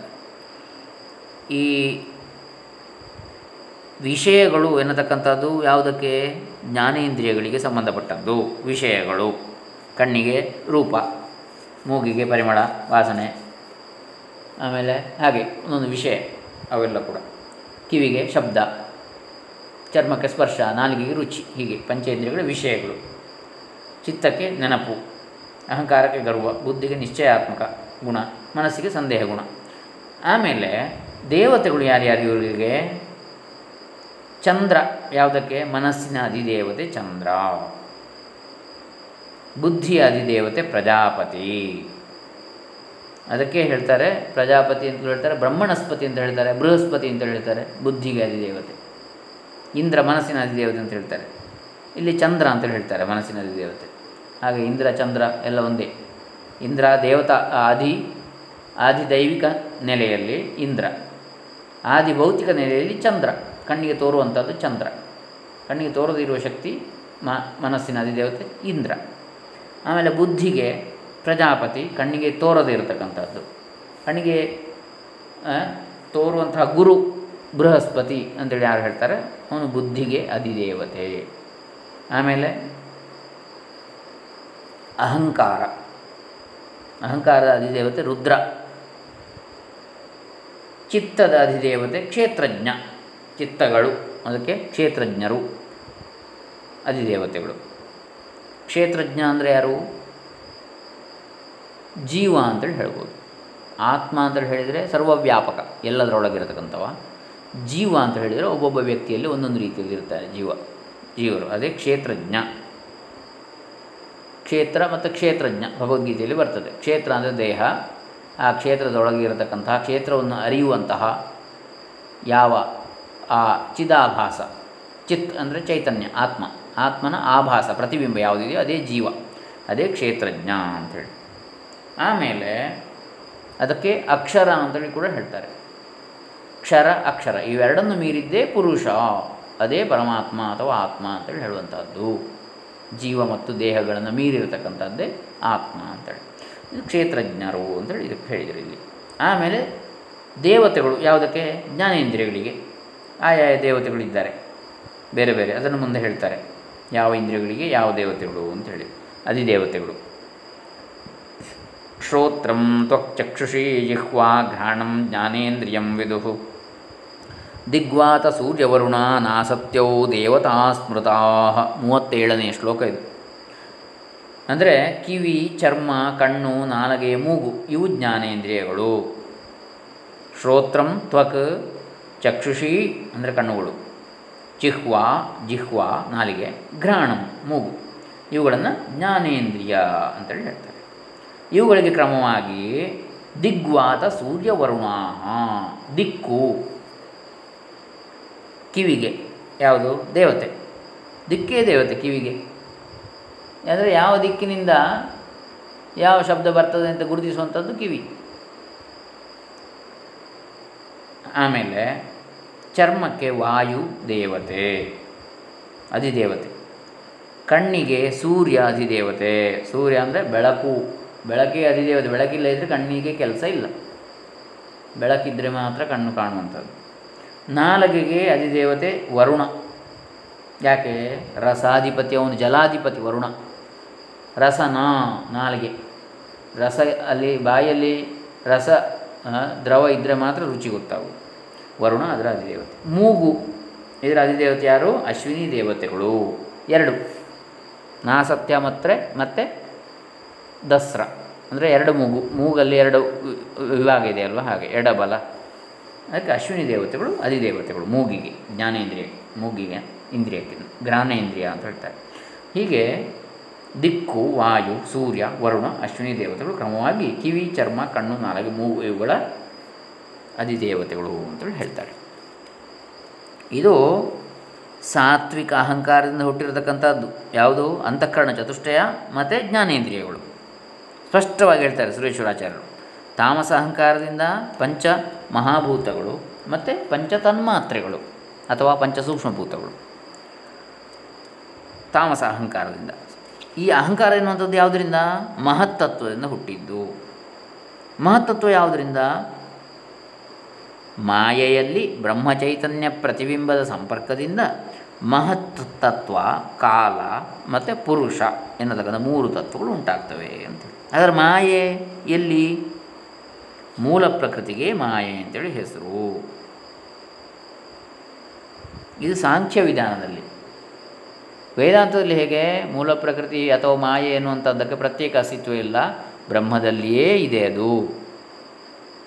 ಈ ವಿಷಯಗಳು ಎನ್ನತಕ್ಕಂಥದ್ದು ಯಾವುದಕ್ಕೆ? ಜ್ಞಾನೇಂದ್ರಿಯಗಳಿಗೆ ಸಂಬಂಧಪಟ್ಟದ್ದು ವಿಷಯಗಳು. ಕಣ್ಣಿಗೆ ರೂಪ, ಮೂಗಿಗೆ ಪರಿಮಳ ವಾಸನೆ, ಆಮೇಲೆ ಹಾಗೆ ಒಂದೊಂದು ವಿಷಯ ಅವೆಲ್ಲ ಕೂಡ, ಕಿವಿಗೆ ಶಬ್ದ, ಚರ್ಮಕ್ಕೆ ಸ್ಪರ್ಶ, ನಾಲಿಗೆಗೆ ರುಚಿ, ಹೀಗೆ ಪಂಚೇಂದ್ರಿಯಗಳ ವಿಷಯಗಳು. ಚಿತ್ತಕ್ಕೆ ನೆನಪು, ಅಹಂಕಾರಕ್ಕೆ ಗರ್ವ, ಬುದ್ಧಿಗೆ ನಿಶ್ಚಯಾತ್ಮಕ ಗುಣ, ಮನಸ್ಸಿಗೆ ಸಂದೇಹ ಗುಣ. ಆಮೇಲೆ ದೇವತೆಗಳು ಯಾರ್ಯಾರಿಗೆ? ಚಂದ್ರ ಯಾವುದಕ್ಕೆ? ಮನಸ್ಸಿನ ಅಧಿದೇವತೆ ಚಂದ್ರ, ಬುದ್ಧಿಯ ಅಧಿದೇವತೆ ಪ್ರಜಾಪತಿ. ಅದಕ್ಕೆ ಹೇಳ್ತಾರೆ ಪ್ರಜಾಪತಿ ಅಂತ ಹೇಳ್ತಾರೆ, ಬ್ರಹ್ಮಣಸ್ಪತಿ ಅಂತ ಹೇಳ್ತಾರೆ, ಬೃಹಸ್ಪತಿ ಅಂತ ಹೇಳ್ತಾರೆ ಬುದ್ಧಿಗೆ ಅಧಿದೇವತೆ, ಇಂದ್ರ ಮನಸ್ಸಿನ ಅಧಿದೇವತೆ ಅಂತ ಹೇಳ್ತಾರೆ, ಇಲ್ಲಿ ಚಂದ್ರ ಅಂತ ಹೇಳ್ತಾರೆ ಮನಸ್ಸಿನ ಅಧಿದೇವತೆ. ಹಾಗೆ ಇಂದ್ರ ಚಂದ್ರ ಎಲ್ಲ ಒಂದೇ. ಇಂದ್ರ ದೇವತಾ ಆದಿದೈವಿಕ ನೆಲೆಯಲ್ಲಿ ಇಂದ್ರ, ಆದಿ ಭೌತಿಕ ನೆಲೆಯಲ್ಲಿ ಚಂದ್ರ, ಕಣ್ಣಿಗೆ ತೋರುವಂಥದ್ದು ಚಂದ್ರ, ಕಣ್ಣಿಗೆ ತೋರದಿರುವ ಶಕ್ತಿ ಮನಸ್ಸಿನ ಅಧಿದೇವತೆ ಇಂದ್ರ. ಆಮೇಲೆ ಬುದ್ಧಿಗೆ ಪ್ರಜಾಪತಿ, ಕಣ್ಣಿಗೆ ತೋರದೇ ಇರತಕ್ಕಂಥದ್ದು, ಕಣ್ಣಿಗೆ ತೋರುವಂತಹ ಗುರು ಬೃಹಸ್ಪತಿ ಅಂತೇಳಿ ಯಾರು ಹೇಳ್ತಾರೆ, ಅವನು ಬುದ್ಧಿಗೆ ಅಧಿದೇವತೆ. ಆಮೇಲೆ ಅಹಂಕಾರ, ಅಹಂಕಾರದ ಅಧಿದೇವತೆ ರುದ್ರ, ಚಿತ್ತದ ಅಧಿದೇವತೆ ಕ್ಷೇತ್ರಜ್ಞ, ಚಿತ್ತಗಳು ಅದಕ್ಕೆ ಕ್ಷೇತ್ರಜ್ಞರು ಅಧಿದೇವತೆಗಳು. ಕ್ಷೇತ್ರಜ್ಞ ಅಂದರೆ ಯಾರು? ಜೀವ ಅಂತೇಳಿ ಹೇಳ್ಬೋದು. ಆತ್ಮ ಅಂತೇಳಿ ಹೇಳಿದರೆ ಸರ್ವವ್ಯಾಪಕ, ಎಲ್ಲದರೊಳಗಿರತಕ್ಕಂಥವ. ಜೀವ ಅಂತ ಹೇಳಿದರೆ ಒಬ್ಬೊಬ್ಬ ವ್ಯಕ್ತಿಯಲ್ಲಿ ಒಂದೊಂದು ರೀತಿಯಲ್ಲಿ ಇರ್ತಾರೆ ಜೀವರು, ಅದೇ ಕ್ಷೇತ್ರಜ್ಞ. ಕ್ಷೇತ್ರ ಮತ್ತು ಕ್ಷೇತ್ರಜ್ಞ ಭಗವದ್ಗೀತೆಯಲ್ಲಿ ಬರ್ತದೆ. ಕ್ಷೇತ್ರ ಅಂದರೆ ದೇಹ, ಆ ಕ್ಷೇತ್ರದೊಳಗೆ ಇರತಕ್ಕಂತಹ ಕ್ಷೇತ್ರವನ್ನು ಅರಿಯುವಂತಹ ಯಾವ ಆ ಚಿದಾಭಾಸ, ಚಿತ್ ಅಂದರೆ ಚೈತನ್ಯ, ಆತ್ಮ, ಆತ್ಮನ ಆಭಾಸ ಪ್ರತಿಬಿಂಬ ಯಾವುದಿದೆಯೋ ಅದೇ ಜೀವ, ಅದೇ ಕ್ಷೇತ್ರಜ್ಞ ಅಂಥೇಳಿ. ಆಮೇಲೆ ಅದಕ್ಕೆ ಅಕ್ಷರ ಅಂತೇಳಿ ಕೂಡ ಹೇಳ್ತಾರೆ. ಕ್ಷರ ಅಕ್ಷರ ಇವೆರಡನ್ನು ಮೀರಿದ್ದೇ ಪುರುಷ, ಅದೇ ಪರಮಾತ್ಮ ಅಥವಾ ಆತ್ಮ ಅಂತೇಳಿ ಹೇಳುವಂಥದ್ದು. ಜೀವ ಮತ್ತು ದೇಹಗಳನ್ನು ಮೀರಿರತಕ್ಕಂಥದ್ದೇ ಆತ್ಮ ಅಂತೇಳಿ ಇದು ಕ್ಷೇತ್ರಜ್ಞರು ಅಂತೇಳಿ ಇದಕ್ಕೆ ಹೇಳಿದರು ಇಲ್ಲಿ. ಆಮೇಲೆ ದೇವತೆಗಳು ಯಾವುದಕ್ಕೆ? ಜ್ಞಾನೇಂದ್ರಿಯಗಳಿಗೆ. ಆಯಾ ದೇವತೆಗಳಿದ್ದಾರೆ ಬೇರೆ ಬೇರೆ, ಅದನ್ನು ಮುಂದೆ ಹೇಳ್ತಾರೆ ಯಾವ ಇಂದ್ರಿಯಗಳಿಗೆ ಯಾವ ದೇವತೆಗಳು ಅಂಥೇಳಿ ಅಧಿದೇವತೆಗಳು. ಶ್ರೋತ್ರಂ ತ್ವಕ್ಚಕ್ಷುಷಿ ಜಿಹ್ವಾ ಘ್ರಾಣಂ ಜ್ಞಾನೇಂದ್ರಿಯಂ ವಿದುಃ ದಿಗ್ವಾತ ಸೂರ್ಯವರುಣ ನಾಸತ್ಯೋ ದೇವತಾ ಸ್ಮೃತಾ. 37ನೇ ಶ್ಲೋಕ ಇದು. ಅಂದರೆ ಕಿವಿ, ಚರ್ಮ, ಕಣ್ಣು, ನಾಲಗೆ, ಮೂಗು ಇವು ಜ್ಞಾನೇಂದ್ರಿಯಗಳು. ಶ್ರೋತ್ರಂ ತ್ವಕ್, ಚಕ್ಷುಷಿ ಅಂದರೆ ಕಣ್ಣುಗಳು, ಜಿಹ್ವಾ ನಾಲಿಗೆ, ಘ್ರಾಣಂ ಮೂಗು, ಇವುಗಳನ್ನು ಜ್ಞಾನೇಂದ್ರಿಯ ಅಂತೇಳಿ ಹೇಳ್ತಾರೆ. ಇವುಗಳಿಗೆ ಕ್ರಮವಾಗಿ ದಿಗ್ವಾತ ಸೂರ್ಯವರುಣಾ, ದಿಕ್ಕು, ಕಿವಿಗೆ ಯಾವುದು? ದೇವತೆ, ದಿಕ್ಕೇ ದೇವತೆ ಕಿವಿಗೆ. ಅಂದರೆ ಯಾವ ದಿಕ್ಕಿನಿಂದ ಯಾವ ಶಬ್ದ ಬರ್ತದೆ ಅಂತ ಗುರುತಿಸುವಂಥದ್ದು ಕಿವಿ. ಆಮೇಲೆ ಚರ್ಮಕ್ಕೆ ವಾಯು ದೇವತೆ ಅಧಿದೇವತೆ, ಕಣ್ಣಿಗೆ ಸೂರ್ಯ ಅಧಿದೇವತೆ, ಸೂರ್ಯ ಅಂದರೆ ಬೆಳಕು, ಬೆಳಕೇ ಅಧಿದೇವತೆ. ಬೆಳಕಿಲ್ಲ ಇದ್ದರೆ ಕಣ್ಣಿಗೆ ಕೆಲಸ ಇಲ್ಲ, ಬೆಳಕಿದ್ದರೆ ಮಾತ್ರ ಕಣ್ಣು ಕಾಣುವಂಥದ್ದು. ನಾಲಗೆಗೆ ಅಧಿದೇವತೆ ವರುಣ, ಯಾಕೆ? ರಸಾಧಿಪತಿ ಅವನು, ಜಲಾಧಿಪತಿ ವರುಣ. ರಸನ ನಾಲಿಗೆ, ರಸ ಅಲ್ಲಿ ಬಾಯಲ್ಲಿ ರಸ ದ್ರವ ಇದ್ದರೆ ಮಾತ್ರ ರುಚಿ ಗೊತ್ತಾಗುವುದು, ವರುಣ ಅದರ ಅಧಿದೇವತೆ. ಮೂಗು, ಇದರ ಅಧಿದೇವತೆ ಯಾರು? ಅಶ್ವಿನಿ ದೇವತೆಗಳು. ಎರಡು ನಾಸತ್ಯ ಮತ್ತು ದಸ್ರ ಅಂದರೆ ಎರಡು ಮೂಗು, ಮೂಗಲ್ಲಿ ಎರಡು ವಿಭಾಗ ಇದೆ ಅಲ್ವ, ಹಾಗೆ ಎಡಬಲ, ಅದಕ್ಕೆ ಅಶ್ವಿನಿ ದೇವತೆಗಳು ಅಧಿದೇವತೆಗಳು ಮೂಗಿಗೆ, ಜ್ಞಾನೇಂದ್ರಿಯ ಮೂಗಿಗೆ, ಇಂದ್ರಿಯಕ್ಕೆ ಜ್ಞಾನೇಂದ್ರಿಯ ಅಂತ ಹೇಳ್ತಾರೆ. ಹೀಗೆ ದಿಕ್ಕು, ವಾಯು, ಸೂರ್ಯ, ವರುಣ, ಅಶ್ವಿನಿ ದೇವತೆಗಳು ಕ್ರಮವಾಗಿ ಕಿವಿ, ಚರ್ಮ, ಕಣ್ಣು, ನಾಲಿಗೆ, ಮೂಗು ಇವುಗಳ ಅಧಿದೇವತೆಗಳು ಅಂತೇಳಿ ಹೇಳ್ತಾರೆ. ಇದು ಸಾತ್ವಿಕ ಅಹಂಕಾರದಿಂದ ಹುಟ್ಟಿರತಕ್ಕಂಥದ್ದು. ಯಾವುದು? ಅಂತಃಕರಣ ಚತುಷ್ಟಯ ಮತ್ತು ಜ್ಞಾನೇಂದ್ರಿಯಗಳು. ಸ್ಪಷ್ಟವಾಗಿ ಹೇಳ್ತಾರೆ ಸುರೇಶ್ವರಾಚಾರ್ಯರು, ತಾಮಸ ಅಹಂಕಾರದಿಂದ ಪಂಚ ಮಹಾಭೂತಗಳು ಮತ್ತು ಪಂಚತನ್ಮಾತ್ರೆಗಳು ಅಥವಾ ಪಂಚಸೂಕ್ಷ್ಮಭೂತಗಳು ತಾಮಸ ಅಹಂಕಾರದಿಂದ. ಈ ಅಹಂಕಾರ ಎನ್ನುವಂಥದ್ದು ಯಾವುದರಿಂದ? ಮಹತ್ತತ್ವದಿಂದ ಹುಟ್ಟಿದ್ದು. ಮಹತ್ತತ್ವ ಯಾವುದರಿಂದ? ಮಾಯೆಯಲ್ಲಿ ಬ್ರಹ್ಮಚೈತನ್ಯ ಪ್ರತಿಬಿಂಬದ ಸಂಪರ್ಕದಿಂದ ಮಹತ್ ತತ್ವ, ಕಾಲ ಮತ್ತು ಪುರುಷ ಎನ್ನತಕ್ಕಂಥ ಮೂರು ತತ್ವಗಳು ಉಂಟಾಗ್ತವೆ ಅಂತೇಳಿ. ಅದರ ಮಾಯೆ ಎಲ್ಲಿ? ಮೂಲ ಪ್ರಕೃತಿಗೆ ಮಾಯೆ ಅಂತೇಳಿ ಹೆಸರು. ಇದು ಸಾಂಖ್ಯ ವಿಧಾನದಲ್ಲಿ. ವೇದಾಂತದಲ್ಲಿ ಹೇಗೆ ಮೂಲ ಪ್ರಕೃತಿ ಅಥವಾ ಮಾಯೆ ಎನ್ನುವಂಥದ್ದಕ್ಕೆ ಪ್ರತ್ಯೇಕ ಅಸ್ತಿತ್ವ ಇಲ್ಲ, ಬ್ರಹ್ಮದಲ್ಲಿಯೇ ಇದೆ. ಅದು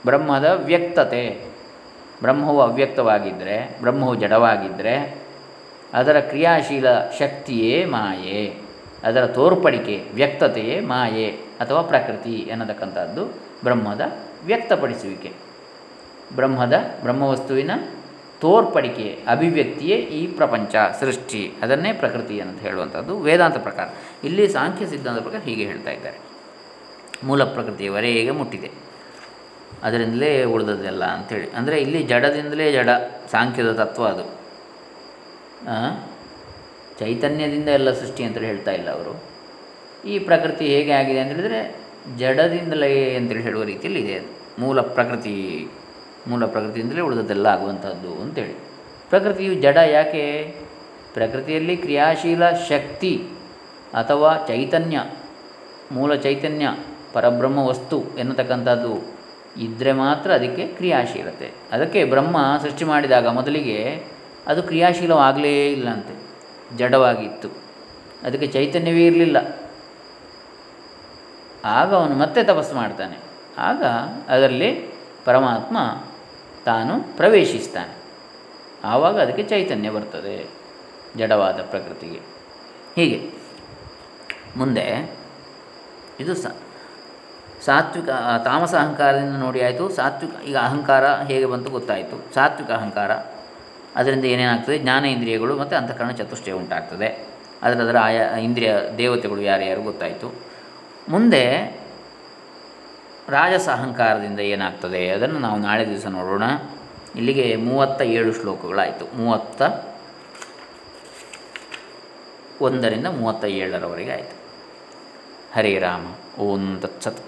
ಬ್ರಹ್ಮದ ವ್ಯಕ್ತತೆ. ಬ್ರಹ್ಮವು ಅವ್ಯಕ್ತವಾಗಿದ್ದರೆ, ಬ್ರಹ್ಮವು ಜಡವಾಗಿದ್ದರೆ ಅದರ ಕ್ರಿಯಾಶೀಲ ಶಕ್ತಿಯೇ ಮಾಯೆ, ಅದರ ತೋರ್ಪಡಿಕೆ ವ್ಯಕ್ತತೆಯೇ ಮಾಯೆ ಅಥವಾ ಪ್ರಕೃತಿ ಎನ್ನತಕ್ಕಂಥದ್ದು ಬ್ರಹ್ಮದ ವ್ಯಕ್ತಪಡಿಸುವಿಕೆ, ಬ್ರಹ್ಮವಸ್ತುವಿನ ತೋರ್ಪಡಿಕೆ ಅಭಿವ್ಯಕ್ತಿಯೇ ಈ ಪ್ರಪಂಚ ಸೃಷ್ಟಿ, ಅದನ್ನೇ ಪ್ರಕೃತಿ ಅಂತ ಹೇಳುವಂಥದ್ದು ವೇದಾಂತ ಪ್ರಕಾರ. ಇಲ್ಲಿ ಸಾಂಖ್ಯ ಸಿದ್ಧಾಂತ ಪ್ರಕಾರ ಹೀಗೆ ಹೇಳ್ತಾ ಇದ್ದಾರೆ, ಮೂಲ ಪ್ರಕೃತಿಯವರೆಗೆ ಮುಟ್ಟಿದೆ, ಅದರಿಂದಲೇ ಉಳಿದದ್ದೆಲ್ಲ ಅಂಥೇಳಿ. ಅಂದರೆ ಇಲ್ಲಿ ಜಡದಿಂದಲೇ ಜಡ ಸಾಂಖ್ಯದ ತತ್ವ, ಅದು ಚೈತನ್ಯದಿಂದ ಎಲ್ಲ ಸೃಷ್ಟಿ ಅಂತೇಳಿ ಹೇಳ್ತಾ ಇಲ್ಲ ಅವರು. ಈ ಪ್ರಕೃತಿ ಹೇಗೆ ಆಗಿದೆ ಅಂತೇಳಿದರೆ ಜಡದಿಂದಲೇ ಅಂತೇಳಿ ಹೇಳುವ ರೀತಿಯಲ್ಲಿ ಇದೆ. ಅದು ಮೂಲ ಪ್ರಕೃತಿಯಿಂದಲೇ ಉಳಿದದ್ದೆಲ್ಲ ಆಗುವಂಥದ್ದು ಅಂತೇಳಿ. ಪ್ರಕೃತಿಯು ಜಡ ಯಾಕೆ? ಪ್ರಕೃತಿಯಲ್ಲಿ ಕ್ರಿಯಾಶೀಲ ಶಕ್ತಿ ಅಥವಾ ಚೈತನ್ಯ, ಮೂಲ ಚೈತನ್ಯ ಪರಬ್ರಹ್ಮ ವಸ್ತು ಎನ್ನತಕ್ಕಂಥದ್ದು ಇದ್ದರೆ ಮಾತ್ರ ಅದಕ್ಕೆ ಕ್ರಿಯಾಶೀಲತೆ. ಅದಕ್ಕೆ ಬ್ರಹ್ಮ ಸೃಷ್ಟಿ ಮಾಡಿದಾಗ ಮೊದಲಿಗೆ ಅದು ಕ್ರಿಯಾಶೀಲವಾಗಲೇ ಇಲ್ಲಂತೆ, ಜಡವಾಗಿತ್ತು, ಅದಕ್ಕೆ ಚೈತನ್ಯವೇ ಇರಲಿಲ್ಲ. ಆಗ ಅವನು ಮತ್ತೆ ತಪಸ್ಸು ಮಾಡ್ತಾನೆ, ಆಗ ಅದರಲ್ಲಿ ಪರಮಾತ್ಮ ತಾನು ಪ್ರವೇಶಿಸ್ತಾನೆ, ಆವಾಗ ಅದಕ್ಕೆ ಚೈತನ್ಯ ಬರ್ತದೆ ಜಡವಾದ ಪ್ರಕೃತಿಗೆ. ಹೀಗೆ ಮುಂದೆ ಇದು ಸಾತ್ವಿಕ ತಾಮಸ ಅಹಂಕಾರದಿಂದ ನೋಡಿ ಆಯಿತು. ಸಾತ್ವಿಕ ಈಗ ಅಹಂಕಾರ ಹೇಗೆ ಬಂತು ಗೊತ್ತಾಯಿತು. ಸಾತ್ವಿಕ ಅಹಂಕಾರ ಅದರಿಂದ ಏನೇನಾಗ್ತದೆ? ಜ್ಞಾನ ಇಂದ್ರಿಯಗಳು ಮತ್ತು ಅಂತಃಕರಣ ಚತುಷ್ಟಯ ಉಂಟಾಗ್ತದೆ. ಅದರ ಆಯಾ ಇಂದ್ರಿಯ ದೇವತೆಗಳು ಯಾರ್ಯಾರು ಗೊತ್ತಾಯಿತು. ಮುಂದೆ ರಾಜಸ ಅಹಂಕಾರದಿಂದ ಏನಾಗ್ತದೆ ಅದನ್ನು ನಾವು ನಾಳೆ ದಿವಸ ನೋಡೋಣ. ಇಲ್ಲಿಗೆ 37 ಶ್ಲೋಕಗಳಾಯಿತು, 31ರಿಂದ 37ರವರೆಗೆ ಆಯಿತು. ಹರೇ ರಾಮ. ಓಂ ತತ್ಸತ್.